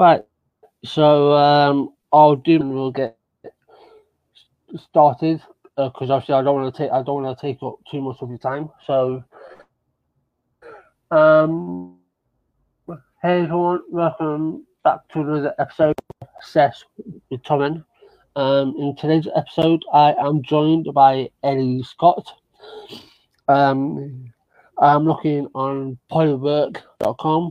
Right, so I'll do, and we'll get started because obviously I don't want to take up too much of your time. So hey everyone, welcome back to another episode of Sess with Tommen. In today's episode, I am joined by Ellie Scott. I'm looking on polywork.com.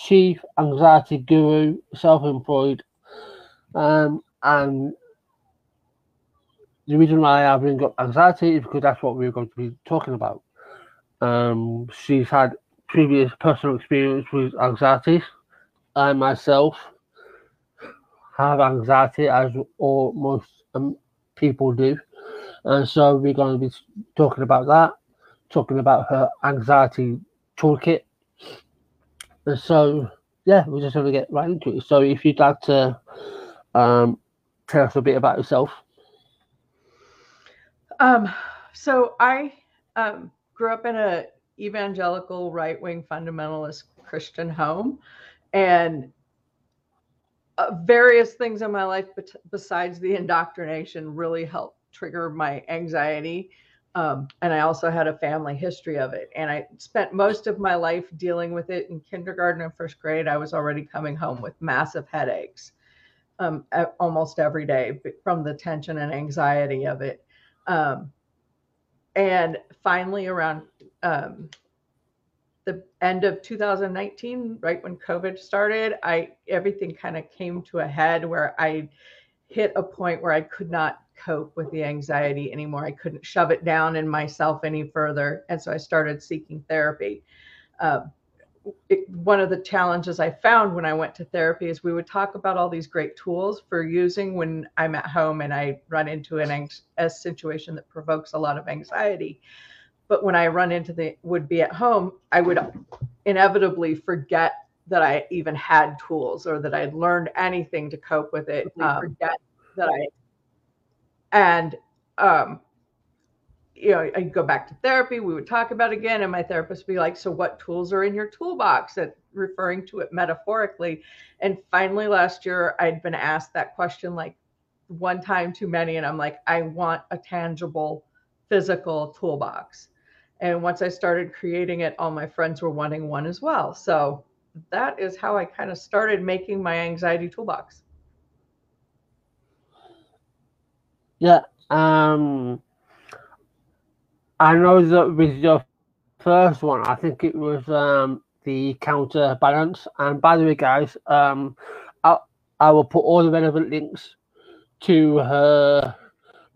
Chief anxiety guru, self-employed, and the reason why I bring up anxiety is because that's what we're going to be talking about. She's had previous personal experience with anxiety. I myself have anxiety, as all most people do, and so we're going to be talking about that, talking about her anxiety toolkit. So, yeah, we're just going to get right into it. So, if you'd like to tell us a bit about yourself. So, I grew up in an evangelical, right-wing, fundamentalist Christian home. And various things in my life besides the indoctrination really helped trigger my anxiety. And I also had a family history of it. And I spent most of my life dealing with it. In kindergarten and first grade, I was already coming home with massive headaches almost every day from the tension and anxiety of it. And finally, around the end of 2019, right when COVID started, everything kind of came to a head where I hit a point where I could not cope with the anxiety anymore. I couldn't shove it down in myself any further. And so I started seeking therapy. One of the challenges I found when I went to therapy is we would talk about all these great tools for using when I'm at home and I run into a situation that provokes a lot of anxiety. But when I run into the would-be at home, I would inevitably forget that I even had tools or that I'd learned anything to cope with it. You know, I'd go back to therapy. We would talk about it again. And my therapist would be like, so what tools are in your toolbox? And referring to it metaphorically. And finally, last year, I'd been asked that question like one time too many. And I'm like, I want a tangible physical toolbox. And once I started creating it, all my friends were wanting one as well. So that is how I kind of started making my anxiety toolbox. Yeah, I know that with your first one, I think it was the counterbalance. And by the way, guys, I will put all the relevant links to her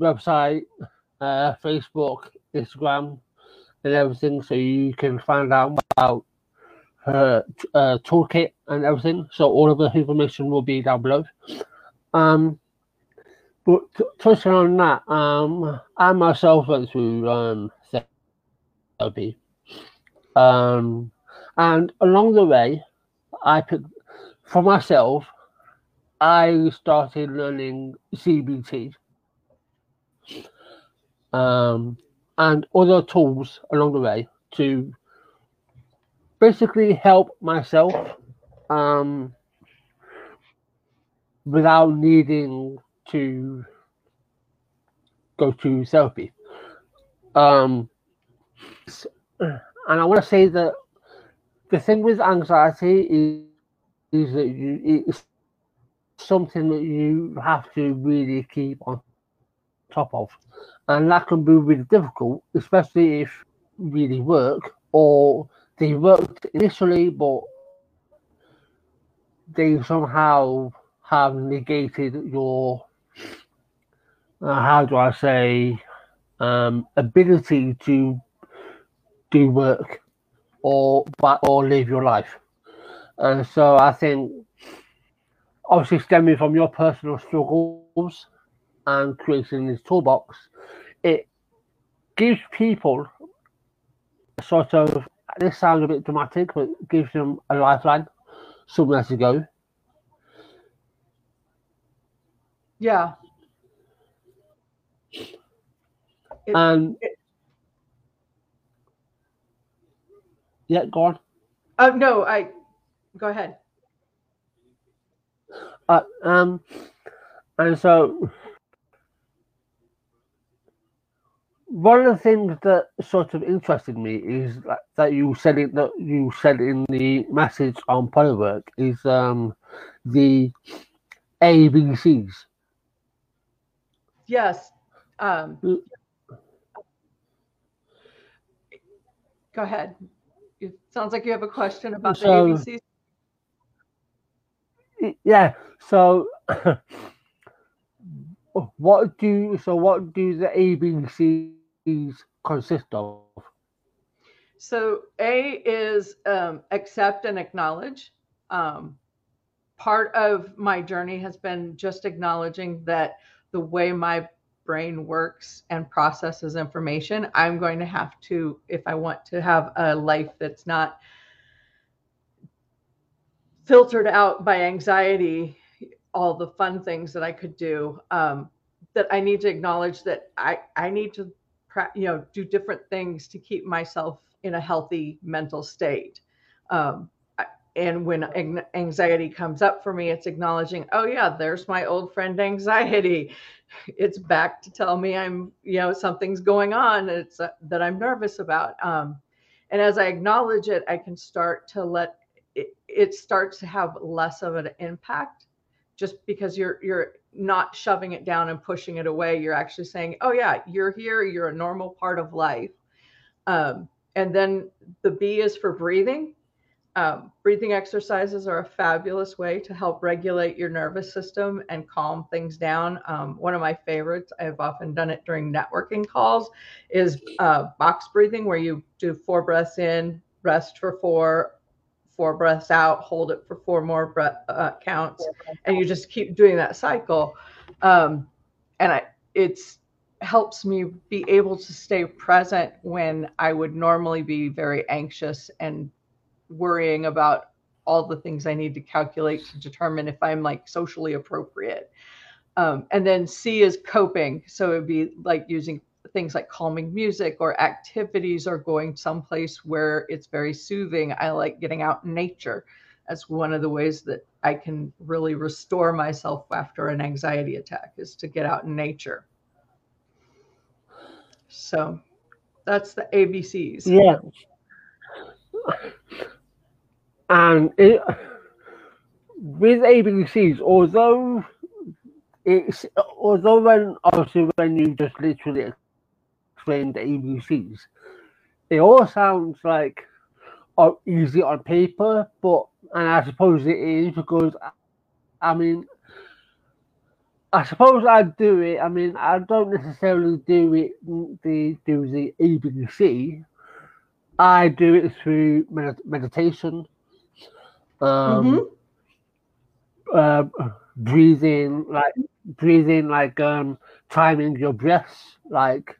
website, Facebook, Instagram, and everything, so you can find out about her toolkit and everything. So all of the information will be down below. But touching on that, I myself went through therapy, and along the way, for myself, I started learning CBT and other tools along the way to basically help myself without needing to go to therapy. And I want to say that the thing with anxiety is that it's something that you have to really keep on top of. And that can be really difficult, especially if you really work, or they worked initially, but they somehow have negated your ability to do work or live your life. And so I think, obviously stemming from your personal struggles and creating this toolbox, it gives people sort of, this sounds a bit dramatic, but it gives them a lifeline, somewhere to go. Yeah. Yeah, go on. Oh, no, go ahead. And so one of the things that sort of interested me is that you said it, that you said in the message on Polywork, is the ABCs. Yes. Go ahead. It sounds like you have a question about the ABCs. Yeah. So what do the ABCs consist of? So A is accept and acknowledge. Part of my journey has been just acknowledging that the way my brain works and processes information, I'm going to have to, if I want to have a life that's not filtered out by anxiety, all the fun things that I could do, that I need to acknowledge that I need to, do different things to keep myself in a healthy mental state. And when anxiety comes up for me, it's acknowledging, oh yeah, there's my old friend anxiety. It's back to tell me I'm, something's going on. It's that I'm nervous about. And as I acknowledge it, I can start to let it, it starts to have less of an impact, just because you're not shoving it down and pushing it away. You're actually saying, oh yeah, you're here. You're a normal part of life. And then the B is for breathing. Breathing exercises are a fabulous way to help regulate your nervous system and calm things down. One of my favorites, I've often done it during networking calls, is box breathing, where you do 4 breaths in, rest for 4 breaths out, hold it for 4 more counts, and you just keep doing that cycle. And it helps me be able to stay present when I would normally be very anxious and worrying about all the things I need to calculate to determine if I'm like socially appropriate. And then C is coping. So it'd be like using things like calming music or activities, or going someplace where it's very soothing. I like getting out in nature. That's one of the ways that I can really restore myself after an anxiety attack, is to get out in nature. So that's the ABCs. Yeah. And with ABCs, although when obviously when you just literally explain the ABCs, it all sounds like easy on paper, and I suppose it is, because I don't necessarily do the ABC. I do it through meditation, breathing, like timing your breaths, like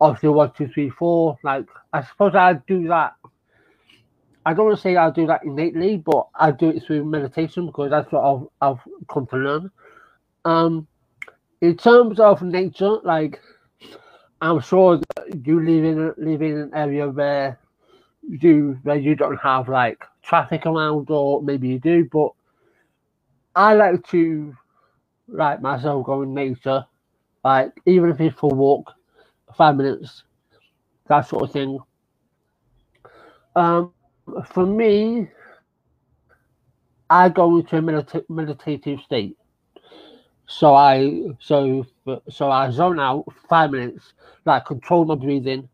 obviously 1, 2, 3, 4. Like I suppose I do that. I don't want to say I do that innately, but I do it through meditation, because that's what I've come to learn. In terms of nature, like I'm sure that you live in an area where you don't have like traffic around, or maybe you do, but I like to myself go in nature, like even if it's for a walk, 5 minutes, that sort of thing. For me, I go into a meditative state, so I zone out 5 minutes, like control my breathing,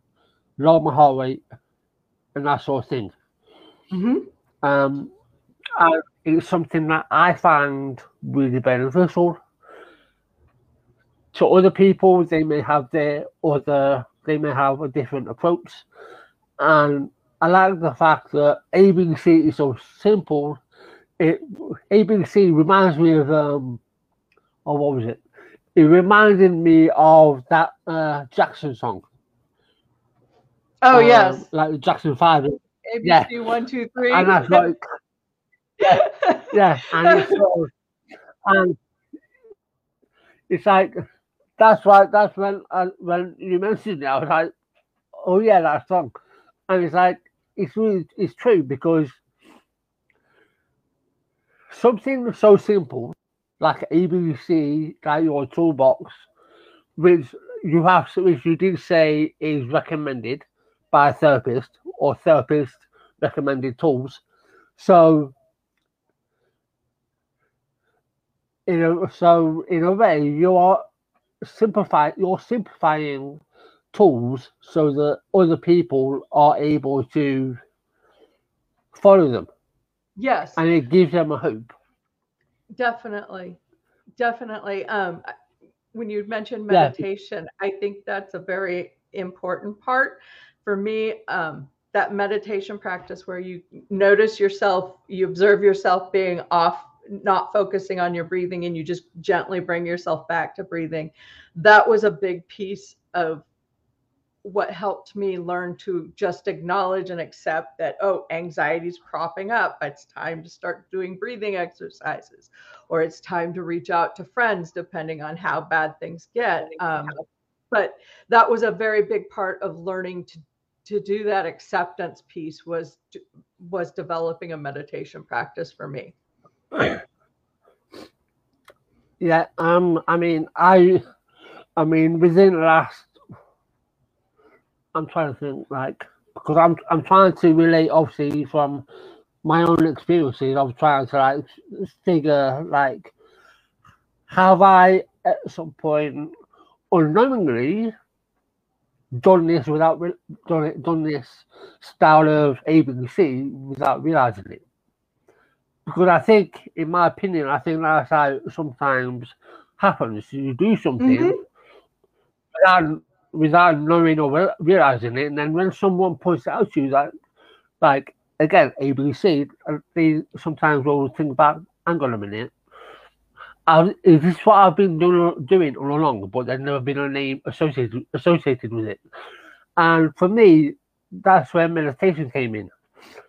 lower my heart rate, and that sort of thing. Mm-hmm. It's something that I find really beneficial. To other people, they may have a different approach, and I like the fact that ABC is so simple. ABC reminds me of what was it? It reminded me of that Jackson song. Oh yes, like Jackson 5. ABC, yeah. 1, 2, 3. And that's like, yeah, and it's sort of, and it's like that's why that's when you mentioned it, I was like, oh yeah, that song, and it's like it's true, because something so simple like ABC like your toolbox, which you have, which you did say is recommended by a therapist or therapist recommended tools. So in a way, you are simplifying tools so that other people are able to follow them. Yes, and it gives them a hope. Definitely, definitely. When you mentioned meditation, yeah. I think that's a very important part for me. That meditation practice where you notice yourself, you observe yourself being off, not focusing on your breathing, and you just gently bring yourself back to breathing. That was a big piece of what helped me learn to just acknowledge and accept that, oh, anxiety is cropping up. It's time to start doing breathing exercises, or it's time to reach out to friends, depending on how bad things get. But that was a very big part of learning to do that acceptance piece, was developing a meditation practice for me. Yeah, I mean within the last, I'm trying to think, like, because I'm trying to relate obviously from my own experiences. I'm trying to like figure, like, have I at some point unknowingly done this style of ABC without realizing it? Because I think, in my opinion, I think that's how it sometimes happens. You do something without knowing or realizing it, and then when someone points it out to you, that, like, again, ABC, they sometimes will think back, hang on a minute, is this what I've been doing all along, but there's never been a name associated with it? And for me, that's where meditation came in.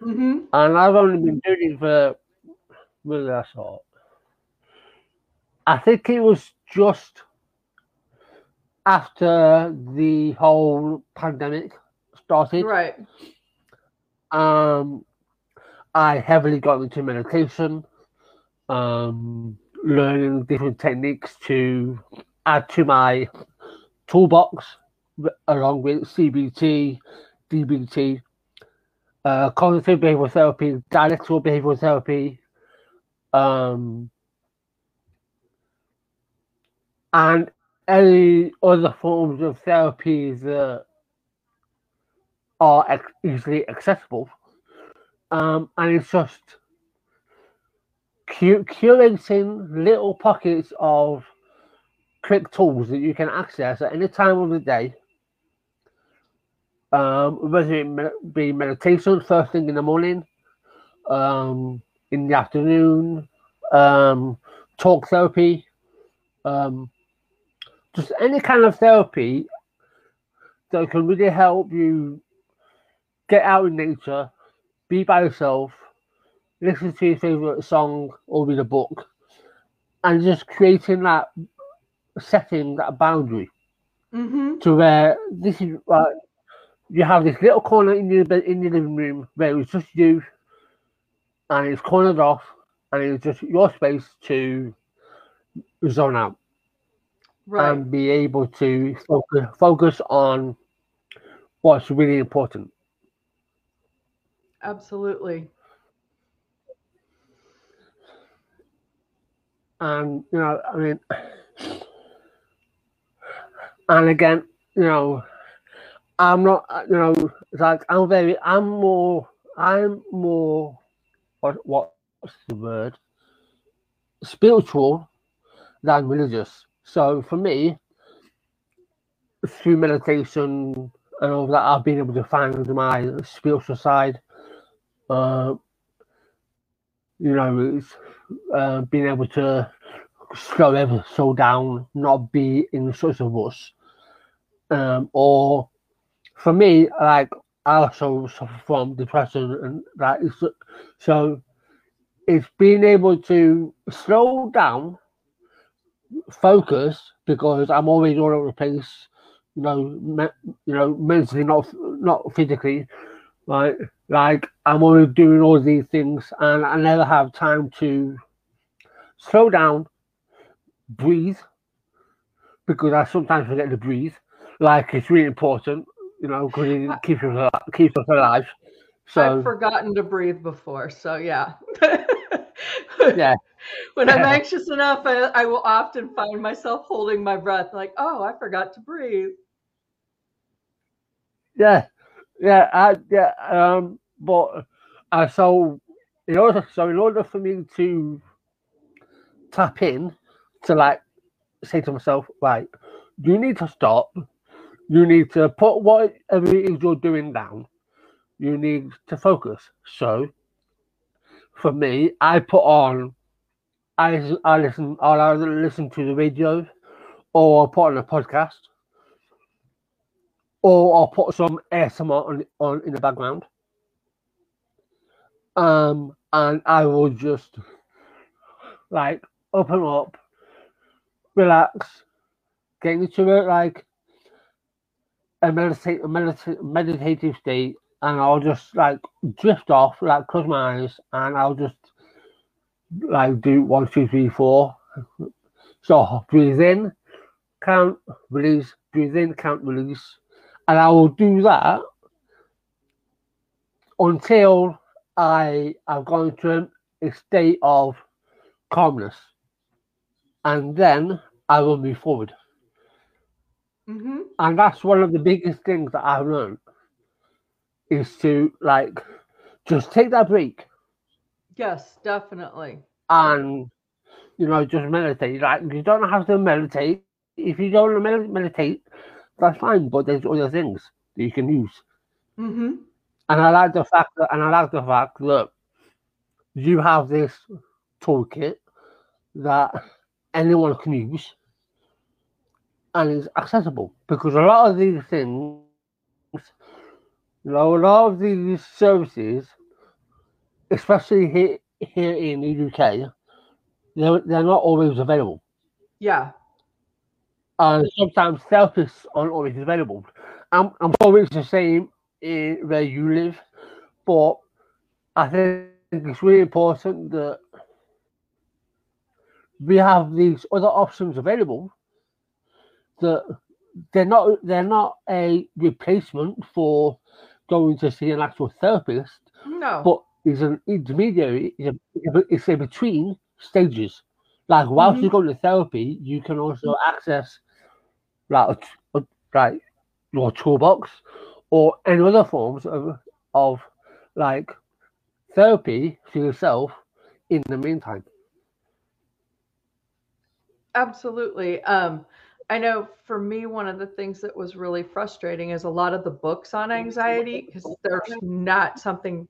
Mm-hmm. And I've only been doing it for, really, I think it was just after the whole pandemic started. Right. I heavily got into meditation, learning different techniques to add to my toolbox, along with CBT, DBT, cognitive behavioral therapy, dialectical behavioral therapy. And any other forms of therapy that are easily accessible, and it's just curating little pockets of quick tools that you can access at any time of the day, whether it be meditation first thing in the morning, in the afternoon, talk therapy, just any kind of therapy that can really help you get out in nature, be by yourself, listen to your favorite song or read a book, and just creating that setting, that boundary, to where this is like, you have this little corner in your living room where it's just you, and it's cornered off, and it's just your space to zone out, right, and be able to focus on what's really important. Absolutely. And, you know, I mean, and again, you know, I'm not, you know, like, I'm more what's the word, spiritual than religious. So for me, through meditation and all that, I've been able to find my spiritual side. You know, it's being able to slow every soul down, not be in such a rush. Or for me, like, I also suffer from depression, and that is, so it's being able to slow down, focus, because I'm always all over the place, you know, mentally, not physically, right? Like, I'm always doing all these things, and I never have time to slow down, breathe, because I sometimes forget to breathe. Like, it's really important, you know, because it keeps us alive. So I've forgotten to breathe before, so yeah. Yeah. When I'm anxious enough, I will often find myself holding my breath, like, oh, I forgot to breathe. Yeah, yeah, but so in order for me to tap in to, like, say to myself, right, you need to stop, you need to put whatever it is you're doing down, you need to focus. So for me, I listen to the radio, or I put on a podcast, or I'll put some ASMR on in the background. And I will just, like, open up, relax, get into it, like, a meditative state, and I'll just, like, drift off, like, close my eyes, and I'll just, like, do 1, 2, 3, 4. So breathe in, count, release, breathe in, count, release. And I will do that until I've gone to a state of calmness. And then I will move forward. Mm-hmm. And that's one of the biggest things that I've learned, is to, like, just take that break. Yes, definitely. And, you know, just meditate. Like, you don't have to meditate. If you don't want to meditate, that's fine, but there's other things that you can use. Mm-hmm. And I like the fact that you have this toolkit that anyone can use, and it's accessible, because a lot of these things, you know, a lot of these services, especially here in the UK, they're not always available. Yeah. And sometimes therapists aren't always available. I'm sure it's the same where you live, but I think it's really important that we have these other options available, that they're not a replacement for going to see an actual therapist. No. But it's an intermediary. It's in between stages. Like, whilst you go to therapy, you can also access, like your toolbox, or any other forms of like therapy for yourself in the meantime. Absolutely. I know for me, one of the things that was really frustrating is a lot of the books on anxiety, because there's not something,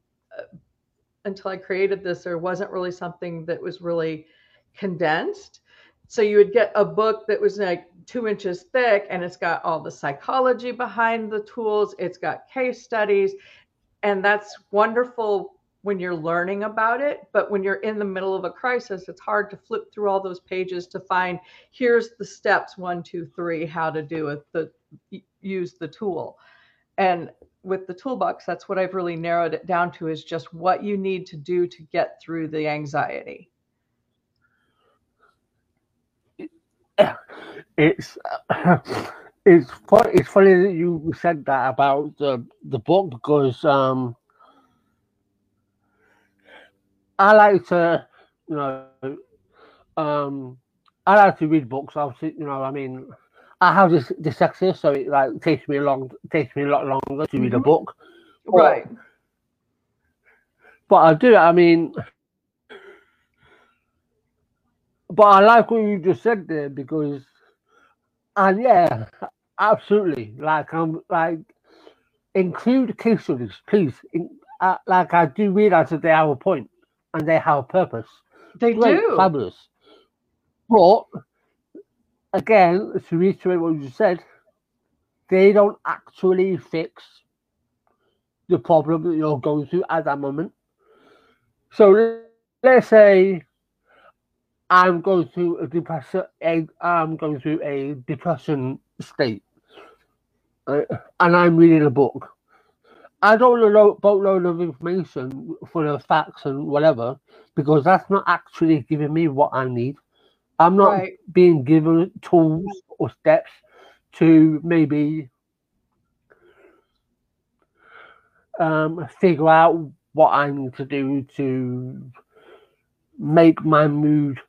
until I created this, there wasn't really something that was really condensed. So you would get a book that was like 2 inches thick, and it's got all the psychology behind the tools, it's got case studies, and that's wonderful when you're learning about it. But when you're in the middle of a crisis, it's hard to flip through all those pages to find, here's the steps, 1, 2, 3, how to do it, use the tool. And with the toolbox, that's what I've really narrowed it down to, is just what you need to do to get through the anxiety. It's funny that you said that about the book, because I like to read books. Obviously, you know, I mean, I have this dyslexia, so it like takes me a lot longer to read a book. Right. But I do. I mean. But I like what you just said there, because, and yeah, absolutely. Like, I'm like, include case studies, please. Like, I do realize that they have a point and they have a purpose. They do. Fabulous. But again, to reiterate what you said, they don't actually fix the problem that you're going through at that moment. So let's say I'm going through a depression state, and I'm reading a book. I don't want a boatload of information full of facts and whatever, because that's not actually giving me what I need. I'm not being given tools or steps to maybe figure out what I need to do to make my mood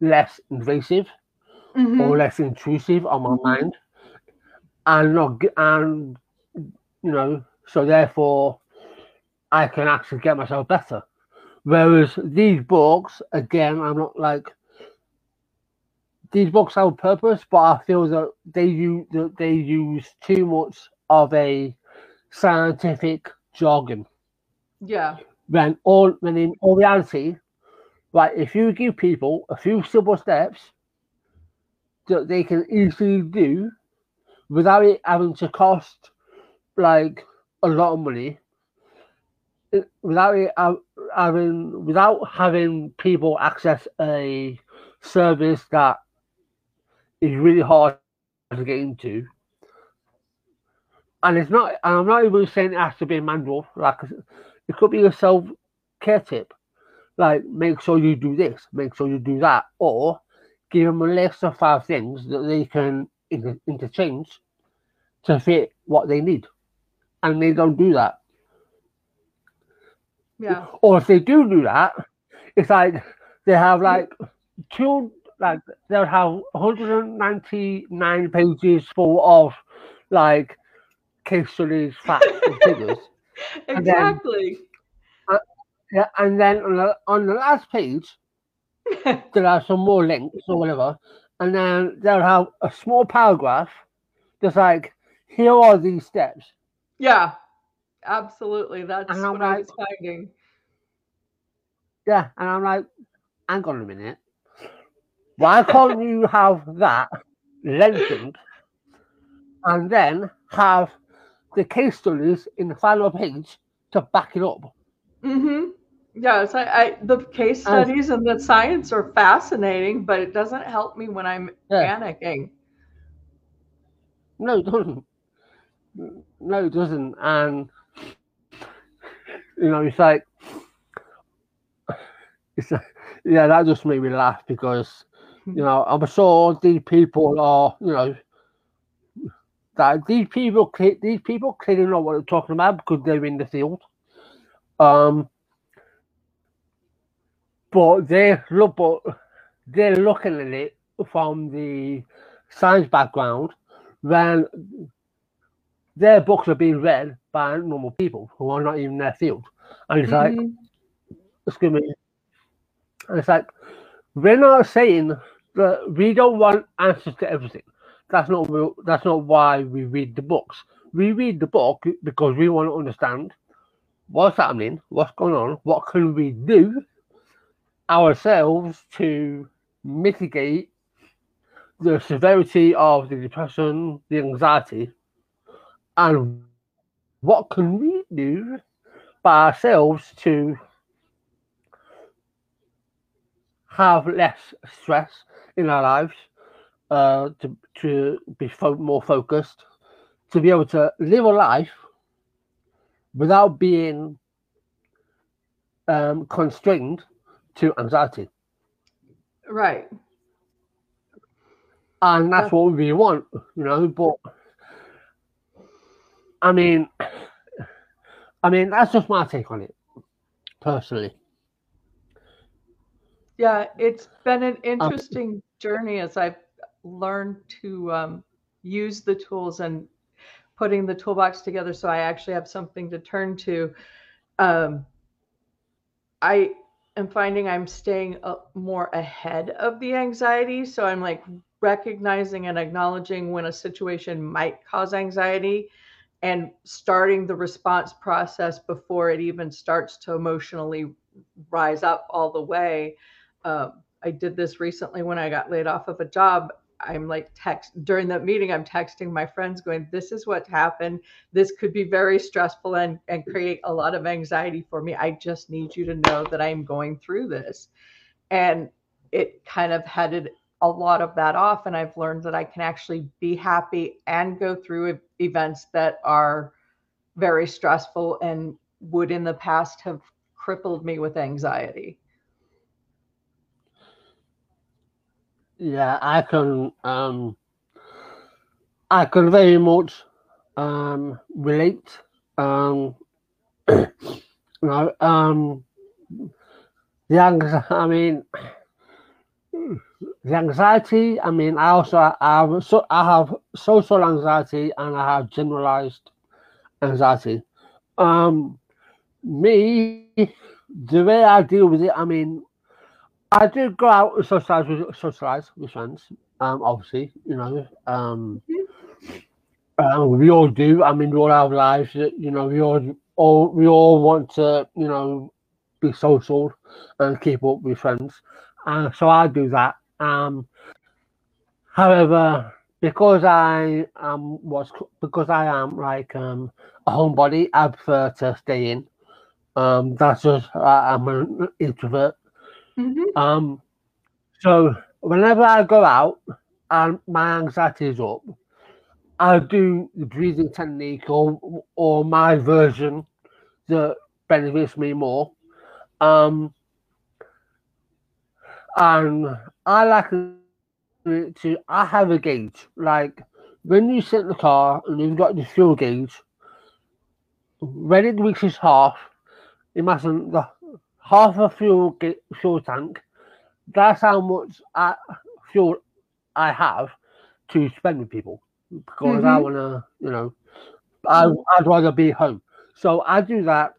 less invasive or less intrusive on my mind, and you know, so therefore I can actually get myself better. Whereas these books, again, I'm not like, these books have a purpose, but I feel that they use too much of a scientific jargon. Yeah. When in all reality, like, if you give people a few simple steps that they can easily do without it having to cost like a lot of money, without having people access a service that is really hard to get into. And it's not, and I'm not even saying it has to be a manual. Like, it could be a self-care tip, like, make sure you do this, make sure you do that, or give them a list of 5 things that they can interchange to fit what they need, and they don't do that. Yeah. Or if they do that, it's like they have like they'll have 199 pages full of like case studies, facts, and figures. Exactly. And then on the last page, there are some more links or whatever, and then they'll have a small paragraph that's like, here are these steps. Yeah, absolutely. That's what I was finding. Yeah, and I'm like, hang on a minute. Why can't you have that lengthened and then have the case studies in the final page to back it up? Mm-hmm. Yeah, so the case studies and the science are fascinating, but it doesn't help me when I'm panicking. No, it doesn't. No, it doesn't. And, you know, it's like, yeah, that just made me laugh because, you know, I'm sure these people are, you know, that these people clearly know what they're talking about because they're in the field. But they're looking at it from the science background when their books are being read by normal people who are not even in their field. And it's like, excuse me. And it's like, we're not saying that we don't want answers to everything. That's not why we read the books. We read the book because we want to understand what's happening, what's going on, what can we do ourselves to mitigate the severity of the depression, the anxiety, and what can we do by ourselves to have less stress in our lives, to be more focused, to be able to live a life without being constrained to anxiety. Right. And that's what we want, you know, but I mean that's just my take on it, personally. Yeah, it's been an interesting journey as I've learned to use the tools and putting the toolbox together so I actually have something to turn to. I am finding I'm staying more ahead of the anxiety. So I'm like recognizing and acknowledging when a situation might cause anxiety and starting the response process before it even starts to emotionally rise up all the way. I did this recently when I got laid off of a job. I'm like during that meeting, I'm texting my friends going, this is what happened. This could be very stressful and create a lot of anxiety for me. I just need you to know that I'm going through this. And it kind of headed a lot of that off. And I've learned that I can actually be happy and go through events that are very stressful and would in the past have crippled me with anxiety. Yeah, I can very much relate. The anxiety. I mean, I have social anxiety and I have generalized anxiety. Me, the way I deal with it, I mean, I do go out and socialize with friends. Obviously, you know, we all do. I mean, we all have lives. You know, we all want to, you know, be social and keep up with friends. And so I do that. However, because I am like a homebody, I prefer to stay in. That's just I'm an introvert. Mm-hmm. So whenever I go out and my anxiety is up, I do the breathing technique or my version that benefits me more. And I like it to, I have a gauge. Like when you sit in the car and you've got the fuel gauge, when it reaches half, imagine the half a fuel tank. That's how much fuel I have to spend with people, because I wanna, you know, I'd rather be home. So I do that.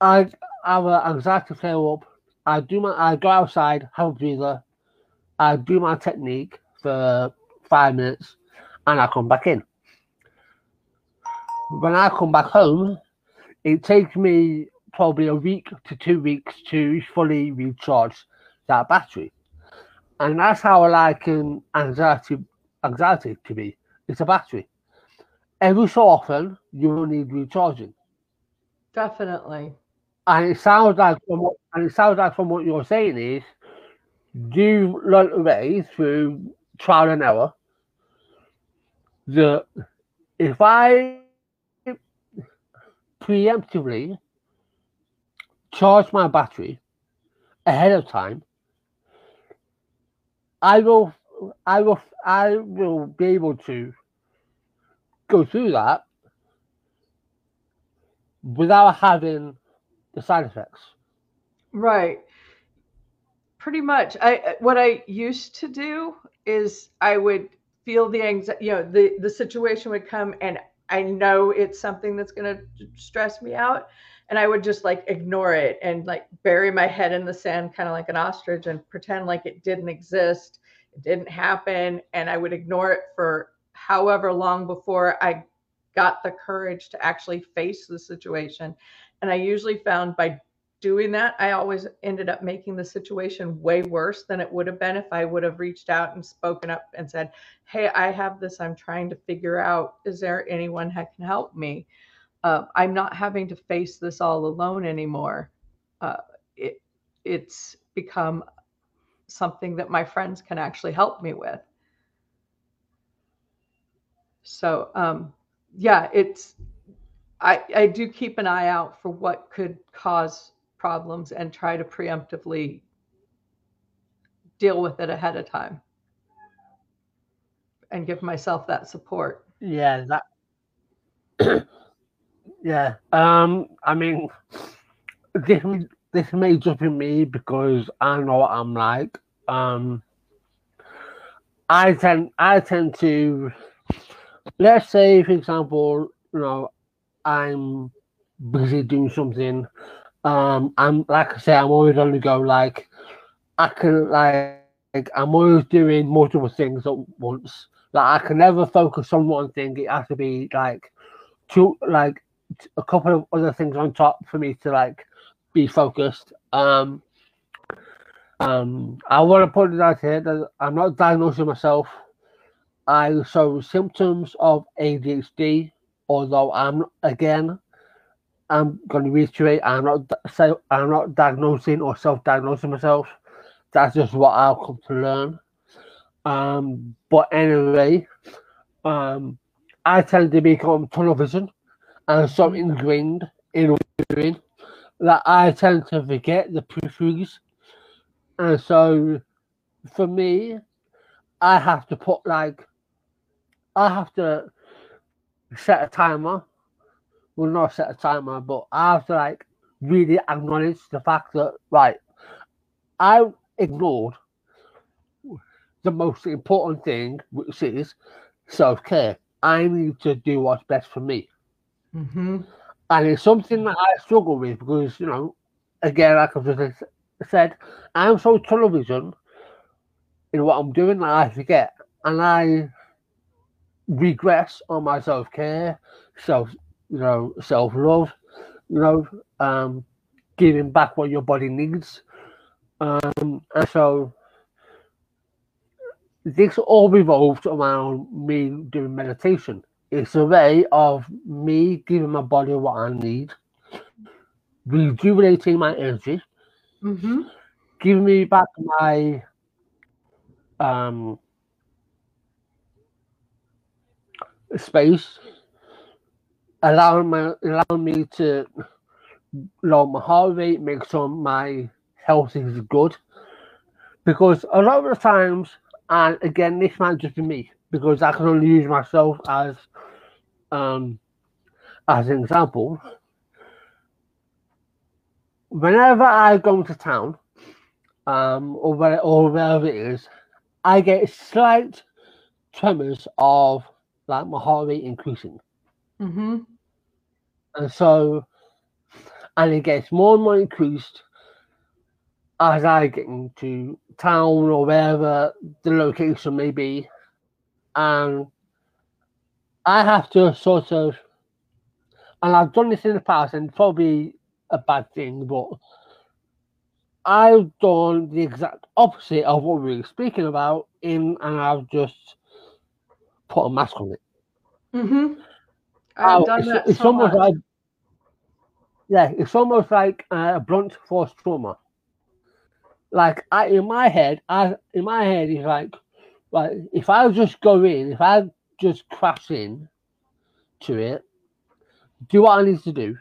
I have an anxiety flare up. I go outside, have a breather, I do my technique for 5 minutes, and I come back in. When I come back home, it takes me probably a week to 2 weeks to fully recharge that battery. And that's how I like anxiety to be. It's a battery. Every so often, you will need recharging. Definitely. And it sounds like from what you're saying is you learn a way through trial and error that if I preemptively charge my battery ahead of time, I will be able to go through that without having the side effects. Right. Pretty much. What I used to do is I would feel the anxiety, you know, the situation would come and I know it's something that's going to stress me out, and I would just like ignore it and like bury my head in the sand, kind of like an ostrich, and pretend like it didn't exist. It didn't happen. And I would ignore it for however long before I got the courage to actually face the situation. And I usually found by doing that, I always ended up making the situation way worse than it would have been if I would have reached out and spoken up and said, hey, I have this, I'm trying to figure out, is there anyone that can help me? I'm not having to face this all alone anymore. It's become something that my friends can actually help me with. So yeah, I do keep an eye out for what could cause problems and try to preemptively deal with it ahead of time and give myself that support. Yeah, that yeah. I mean, this may just be me because I know what I'm like. I tend to, let's say for example, you know, I'm busy doing something. I'm, like I say, I'm always on the go. Like I can, like I'm always doing multiple things at once. Like I can never focus on one thing. It has to be like a couple of other things on top for me to like be focused. I want to put it out here that I'm not diagnosing myself. I show symptoms of ADHD. Although I'm going to reiterate, I'm not diagnosing or self-diagnosing myself. That's just what I've come to learn. But anyway, I tend to become tunnel vision and so ingrained in what I'm doing that I tend to forget the peripheries, and so for me, I have to put I have to set a timer. Well, not set a timer, but I have to really acknowledge the fact that I ignored the most important thing, which is self-care. I need to do what's best for me. Mm-hmm. And it's something that I struggle with because, you know, again, like I've just said, I'm so television in what I'm doing that I forget. And I regress on my self-care, self-love, giving back what your body needs. And so this all revolves around me doing meditation. It's a way of me giving my body what I need, rejuvenating my energy, mm-hmm. giving me back my space, allowing me to lower my heart rate, make sure my health is good. Because a lot of the times, and again, this might just be me, because I can only use myself as an example. Whenever I go to town, or wherever it is, I get slight tremors of my heart rate increasing. Mm-hmm. And so, it gets more and more increased as I get into town or wherever the location may be. And I have to sort of, and I've done this in the past, and it's probably a bad thing, but I've done the exact opposite of what we were speaking about, and I've just put a mask on it. Mm-hmm. I've done that. It's almost like, yeah, it's almost like a blunt force trauma. In my head, it's if I just go in, if I just crash in to it, do what I need to do,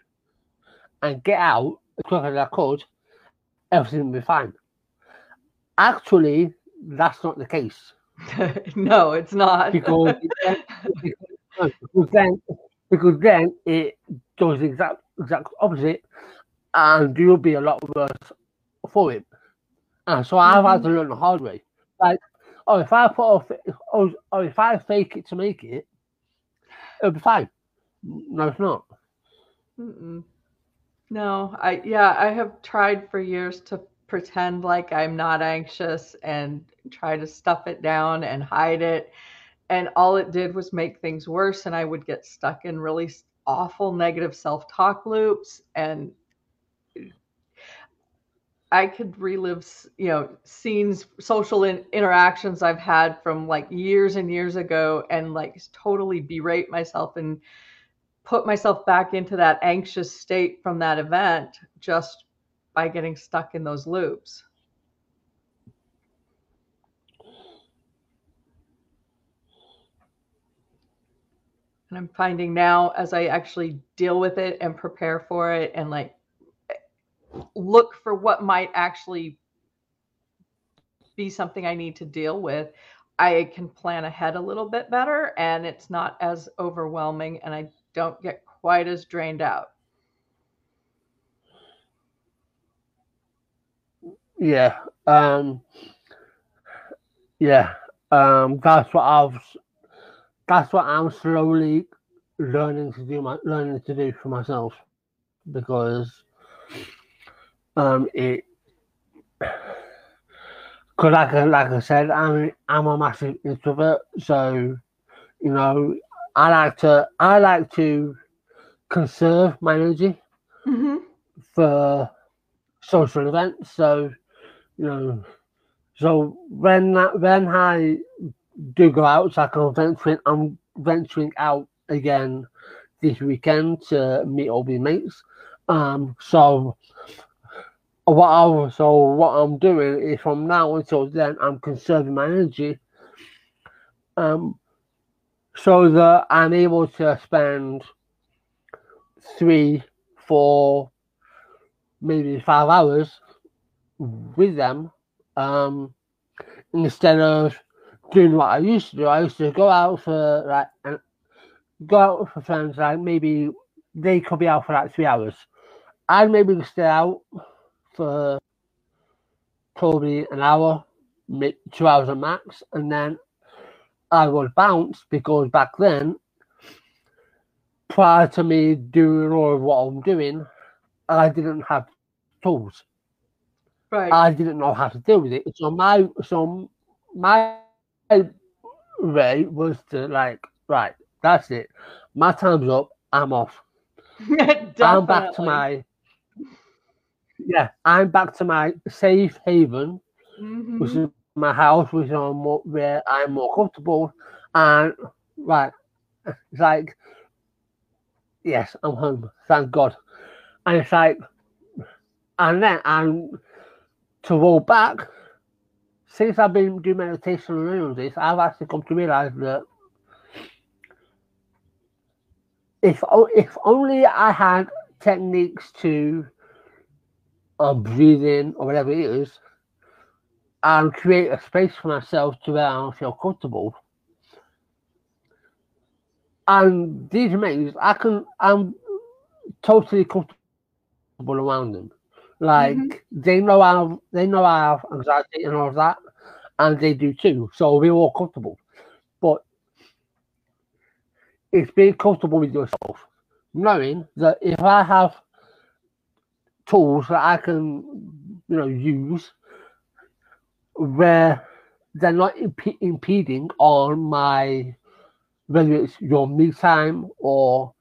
and get out as quick as I could, everything will be fine. Actually, that's not the case. No, it's not. Because then it does the exact opposite, and you'll be a lot worse for it. And so I've had to learn the hard way. If I fake it to make it, it'll be fine. No, it's not. Mm-mm. No, I have tried for years to pretend like I'm not anxious and try to stuff it down and hide it. And all it did was make things worse. And I would get stuck in really awful negative self-talk loops. And I could relive, scenes, social interactions I've had from years and years ago, and totally berate myself and put myself back into that anxious state from that event just by getting stuck in those loops. And I'm finding now, as I actually deal with it and prepare for it and look for what might actually be something I need to deal with, I can plan ahead a little bit better, and it's not as overwhelming, and I don't get quite as drained out. Yeah. That's what I'm slowly learning to do for myself, because like I said, I'm a massive introvert, so I like to conserve my energy mm-hmm. for social events. So so when I do go out, so I'm venturing out again this weekend to meet all my mates. So what I'm doing is, from now until then, I'm conserving my energy, so that I'm able to spend 3, 4, maybe 5 hours with them, instead of doing what I used to do. I used to go out for friends, like maybe they could be out for like 3 hours. I'd maybe stay out for probably an hour, 2 hours at max, and then I would bounce, because back then, prior to me doing all of what I'm doing, I didn't have tools. Right. I didn't know how to deal with it. So my way was to like, right, that's it. My time's up. I'm off. I'm back to my safe haven, mm-hmm. which is my house, which I'm more, where I'm more comfortable, and right, it's like, yes, I'm home, thank God. And it's like, and then to roll back, since I've been doing meditation and all this, I've actually come to realise that if only I had techniques to breathing or whatever it is, and create a space for myself to where I feel comfortable. And these mates, I'm totally comfortable around them. Like, mm-hmm. they know I have anxiety and all of that, and they do too. So we're all comfortable. But it's being comfortable with yourself, knowing that if I have tools that I can, use, where they're not impeding on my, whether it's your me time or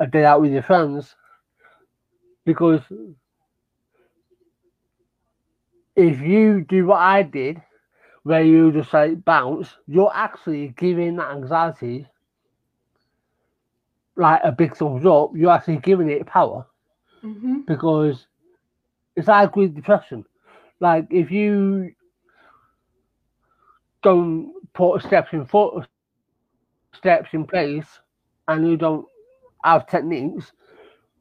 a day out with your friends, because if you do what I did, where you just like bounce, you're actually giving that anxiety like a big thumbs up. You're actually giving it power, mm-hmm. because it's like with depression. Like if you don't put steps in place, and you don't have techniques,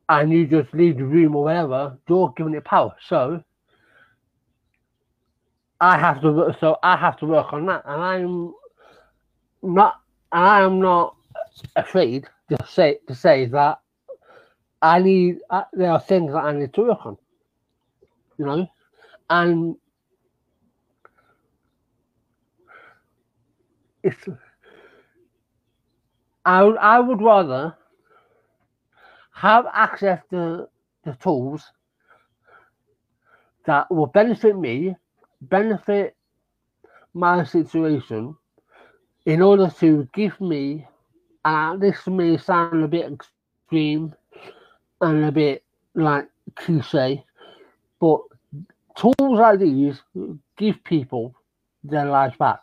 and you just leave the room or whatever, you're giving it power. So I have to work on that, and I am not afraid to say that there are things that I need to work on, and it's. I would rather have access to the tools that will benefit me, benefit my situation, in order to give me, and this may sound a bit extreme and a bit like cliche, but tools like these give people their lives back.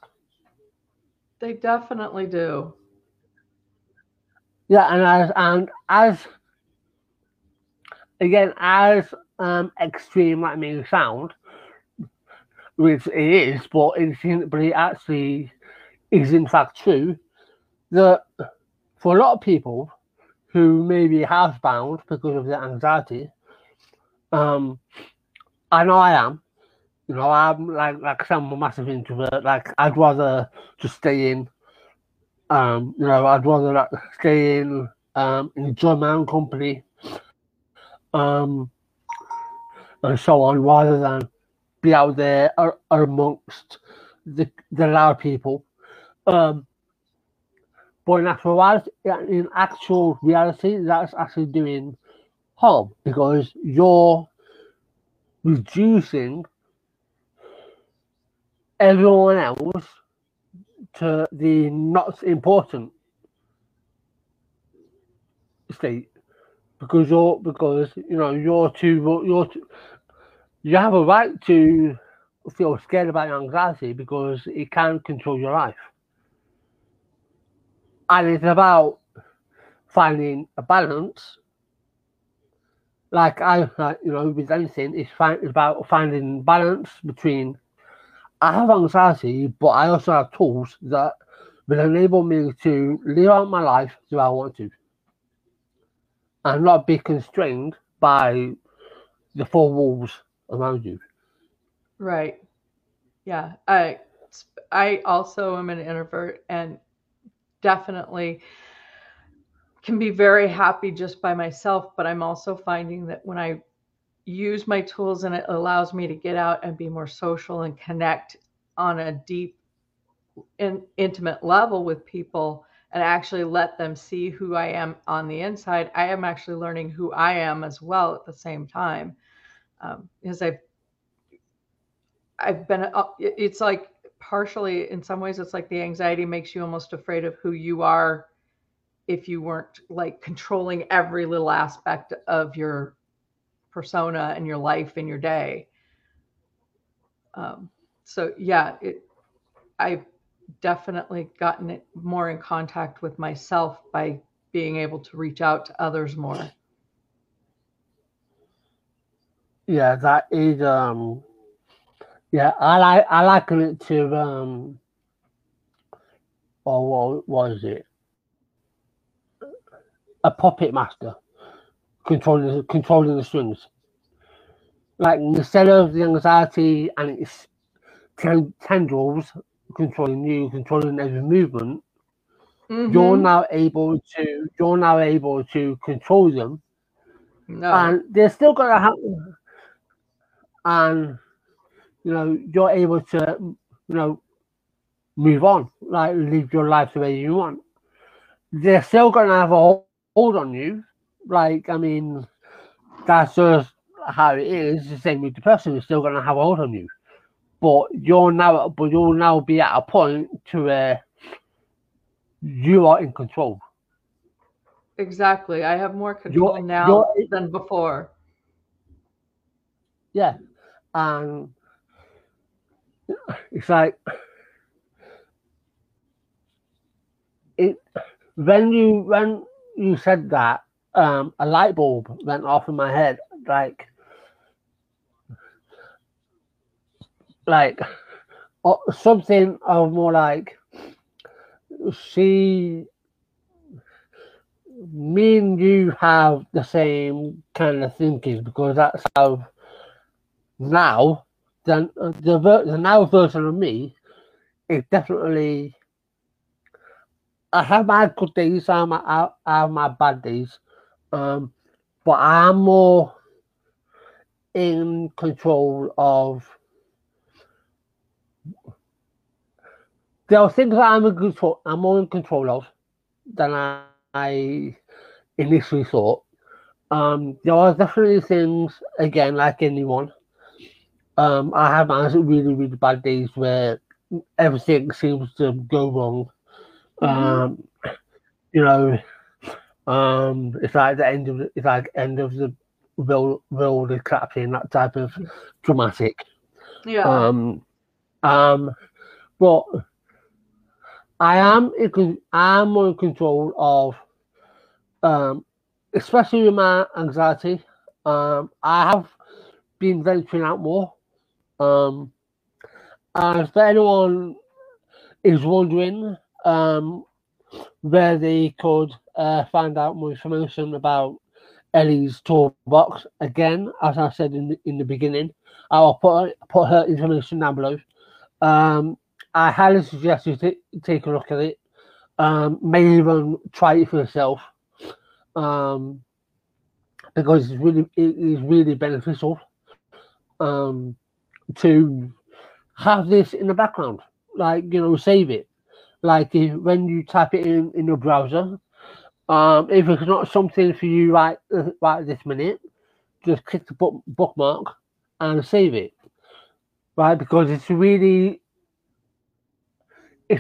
They definitely do. Yeah, and as extreme that may sound, which it is, but it actually is in fact true, that for a lot of people who may be housebound because of their anxiety, I know I am, I'm like some massive introvert. Like I'd rather just stay in. I'd rather like stay in, enjoy my own company, and so on, rather than be out there or amongst the loud people. But in actual reality, that's actually doing harm, because you're reducing everyone else to the not important state, because you have a right to feel scared about your anxiety, because it can control your life, and it's about finding a balance. With anything, it's about finding balance between. I have anxiety, but I also have tools that will enable me to live out my life the way I want to, and not be constrained by the four walls around you. Right. Yeah. I also am an introvert and definitely can be very happy just by myself, but I'm also finding that when I use my tools and it allows me to get out and be more social and connect on a deep and intimate level with people and actually let them see who I am on the inside, I am actually learning who I am as well at the same time. Because I've been, it's like partially in some ways, it's like the anxiety makes you almost afraid of who you are if you weren't like controlling every little aspect of your persona and your life and your day. So yeah, I've definitely gotten more in contact with myself by being able to reach out to others more. Yeah, that is, yeah, I liken it to, or what is it? A puppet master controlling the strings. Like instead of the anxiety and its tendrils controlling you, controlling every movement, mm-hmm. you're now able to control them. No. And they're still going to happen. And you know, you're able to, you know, move on, like live your life the way you want. They're still going to have a hold on you. Like, I mean, that's just how it is. The same with depression, it's still going to have a hold on you. But you'll now be at a point to where you are in control. Exactly. I have more control now than before. Yeah. And it's like, when you said that, a light bulb went off in my head, like something of more like, see, me and you have the same kind of thinking, because that's how now the now version of me is definitely. I have my good days, I have my bad days, but I'm more in control of. There are things that I'm more in control of than I initially thought. There are definitely things, again, like anyone. I have my really, really bad days where everything seems to go wrong. You know, it's like the end of the world is collapsing, that type of dramatic. Yeah. But I am more in control of, especially with my anxiety. I have been venturing out more. And if anyone is wondering where they could find out more information about Ellie's toolbox, again, as I said in the beginning, I'll put her information down below. I highly suggest you take a look at it. Maybe even try it for yourself, because it is really beneficial to have this in the background. Like, you know, save it. Like when you type it in your browser, if it's not something for you right this minute, just click the bookmark and save it. Right, because it's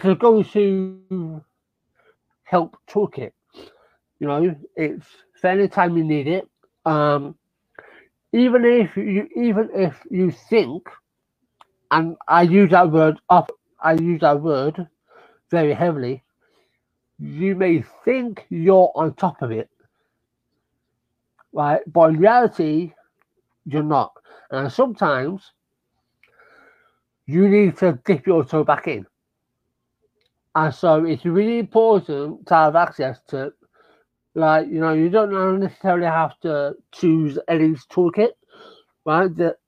a go-to help toolkit. You know, it's for any time you need it. Even if you think, and I use that word very heavily, you may think you're on top of it, right? But in reality, you're not. And sometimes you need to dip your toe back in. And so it's really important to have access to, like, you know, you don't necessarily have to choose Ellie's toolkit, right? But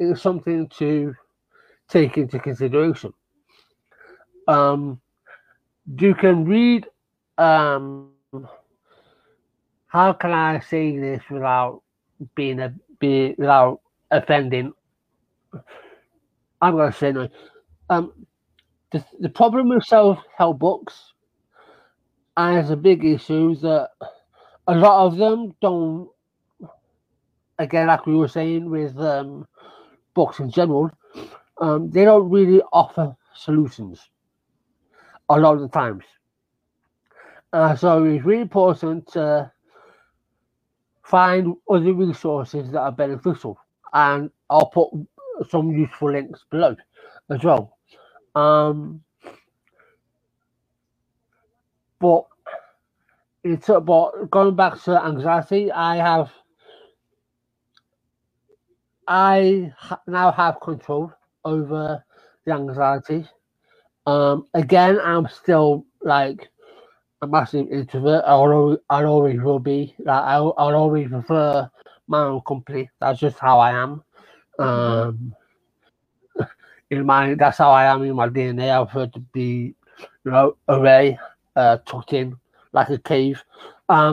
it's something to take into consideration. You can read, how can I say this without being without offending? I'm going to say no. The problem with self-help books is a big issue that a lot of them don't, again, like we were saying with books in general, they don't really offer solutions a lot of the times. So it's really important to find other resources that are beneficial, and I'll put some useful links below as well. But it's about going back to anxiety. I now have control over the anxiety. Again, I'm still like a massive introvert. I always will be. Like I'll always prefer my own company. That's just how I am. That's how I am in my DNA. I prefer to be, you know, away, tucked in like a cave. But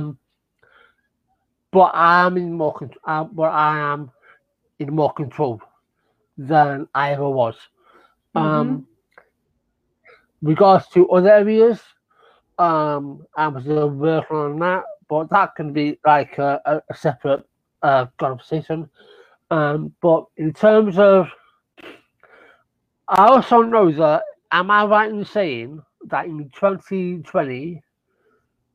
I'm in more control. But I am in more control than I ever was. Regards to other areas, I'm still working on that, but that can be like a separate conversation. But in terms of, I also know that, am I right in saying that in 2020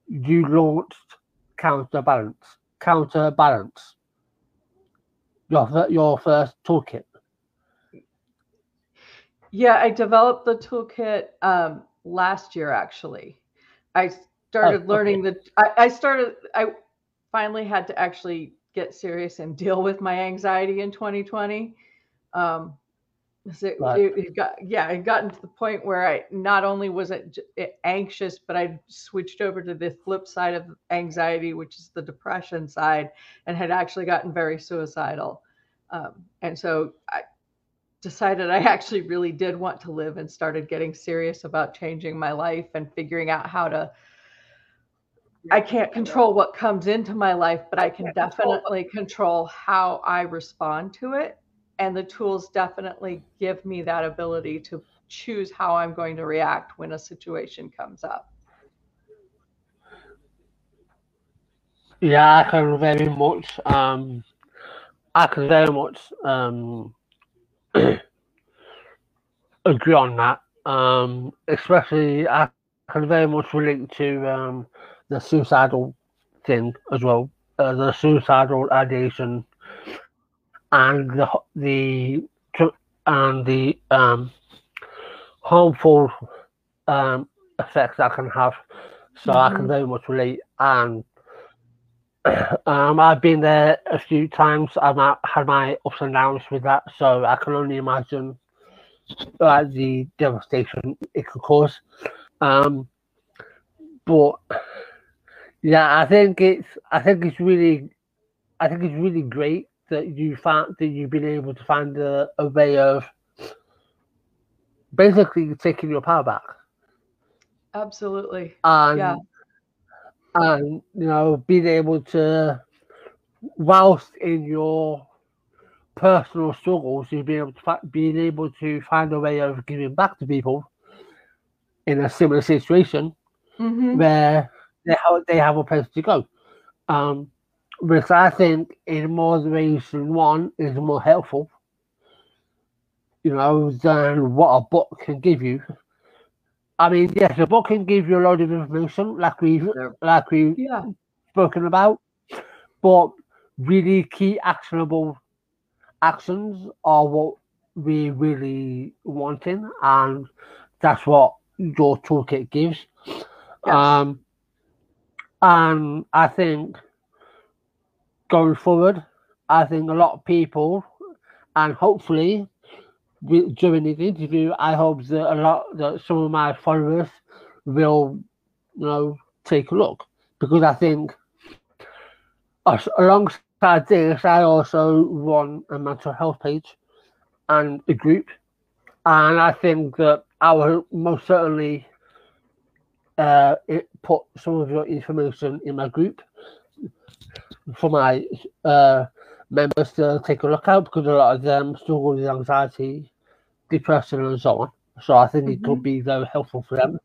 you launched Counterbalance, your first toolkit? Yeah, I developed the toolkit last year, actually. I started learning I finally had to actually get serious and deal with my anxiety in 2020. It gotten to the point where I not only wasn't anxious, but I switched over to the flip side of anxiety, which is the depression side, and had actually gotten very suicidal. And so I decided I actually really did want to live and started getting serious about changing my life and figuring out how to. I can't control what comes into my life, but I can definitely control how I respond to it. And the tools definitely give me that ability to choose how I'm going to react when a situation comes up. Yeah, I can very much. Agree on that. Especially, I can very much relate to the suicidal thing as well. The suicidal ideation. And the harmful effects that can have, so I can very much relate. And I've been there a few times. I've had my ups and downs with that, so I can only imagine the devastation it could cause. But yeah, I think it's really great that you found that you've been able to find a way of basically taking your power back. Absolutely. And you know, being able to, whilst in your personal struggles, you've been able to find a way of giving back to people in a similar situation where they have a place to go. Which I think in more ways than one is more helpful, you know, than what a book can give you. I mean, yes, a book can give you a load of information, like we've spoken about, but really key actionable actions are what we really wanting, and that's what your toolkit gives. Yes. And I think, going forward, I think a lot of people, and hopefully during this interview, I hope that some of my followers will, you know, take a look, because I think alongside this, I also run a mental health page and a group, And I think that I will most certainly put some of your information in my group for my members to take a look at, because a lot of them struggle with anxiety, depression, and so on. So I think it could be very helpful for them.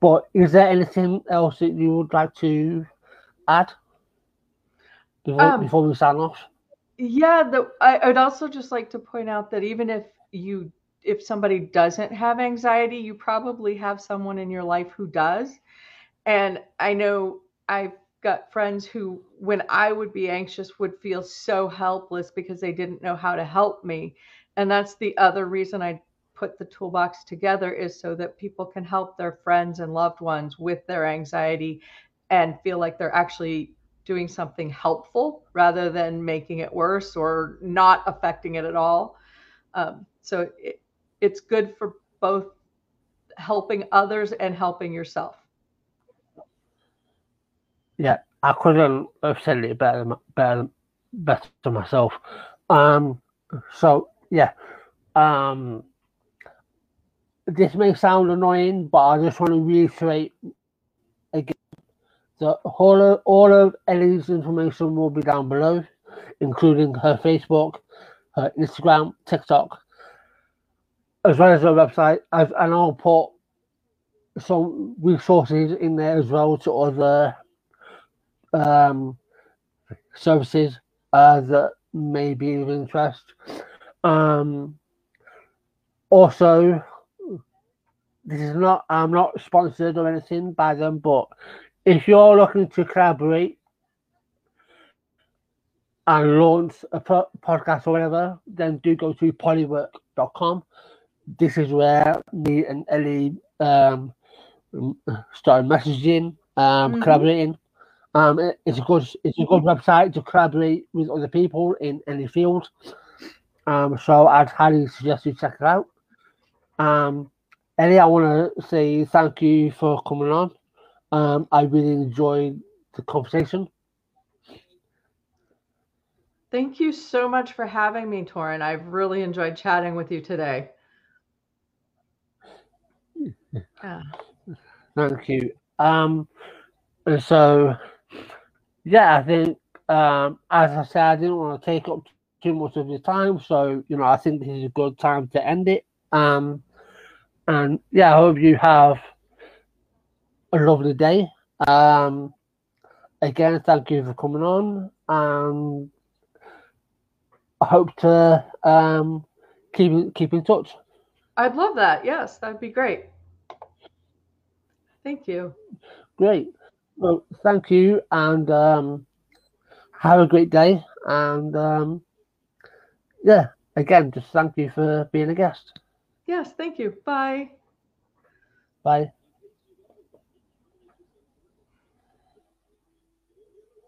But is there anything else that you would like to add before we sign off? Yeah, I would also just like to point out that even if somebody doesn't have anxiety, you probably have someone in your life who does. And I know I've got friends who, when I would be anxious, would feel so helpless because they didn't know how to help me. And that's the other reason I put the toolbox together, is so that people can help their friends and loved ones with their anxiety and feel like they're actually doing something helpful rather than making it worse or not affecting it at all. So it's good for both helping others and helping yourself. Yeah, I couldn't have said it better to myself. So yeah, this may sound annoying, but I just want to reiterate again that all of Ellie's information will be down below, including her Facebook, her Instagram, TikTok, as well as her website. And I'll put some resources in there as well to other services that may be of interest. Also, this is not, I'm not sponsored or anything by them, but if you're looking to collaborate and launch a podcast or whatever, then do go to polywork.com. This is where me and Ellie started messaging, collaborating. It's a good website to collaborate with other people in any field. So I'd highly suggest you check it out. Ellie, I want to say thank you for coming on. I really enjoyed the conversation. Thank you so much for having me, Torin. I've really enjoyed chatting with you today. Yeah. Thank you. So, yeah, I think, as I said, I didn't want to take up too much of your time. So, you know, I think this is a good time to end it. And, yeah, I hope you have a lovely day. Again, thank you for coming on, and I hope to keep in touch. I'd love that. Yes, that'd be great. Thank you. Great. Well, thank you, and have a great day. And yeah, again, just thank you for being a guest. Yes, thank you. Bye. Bye.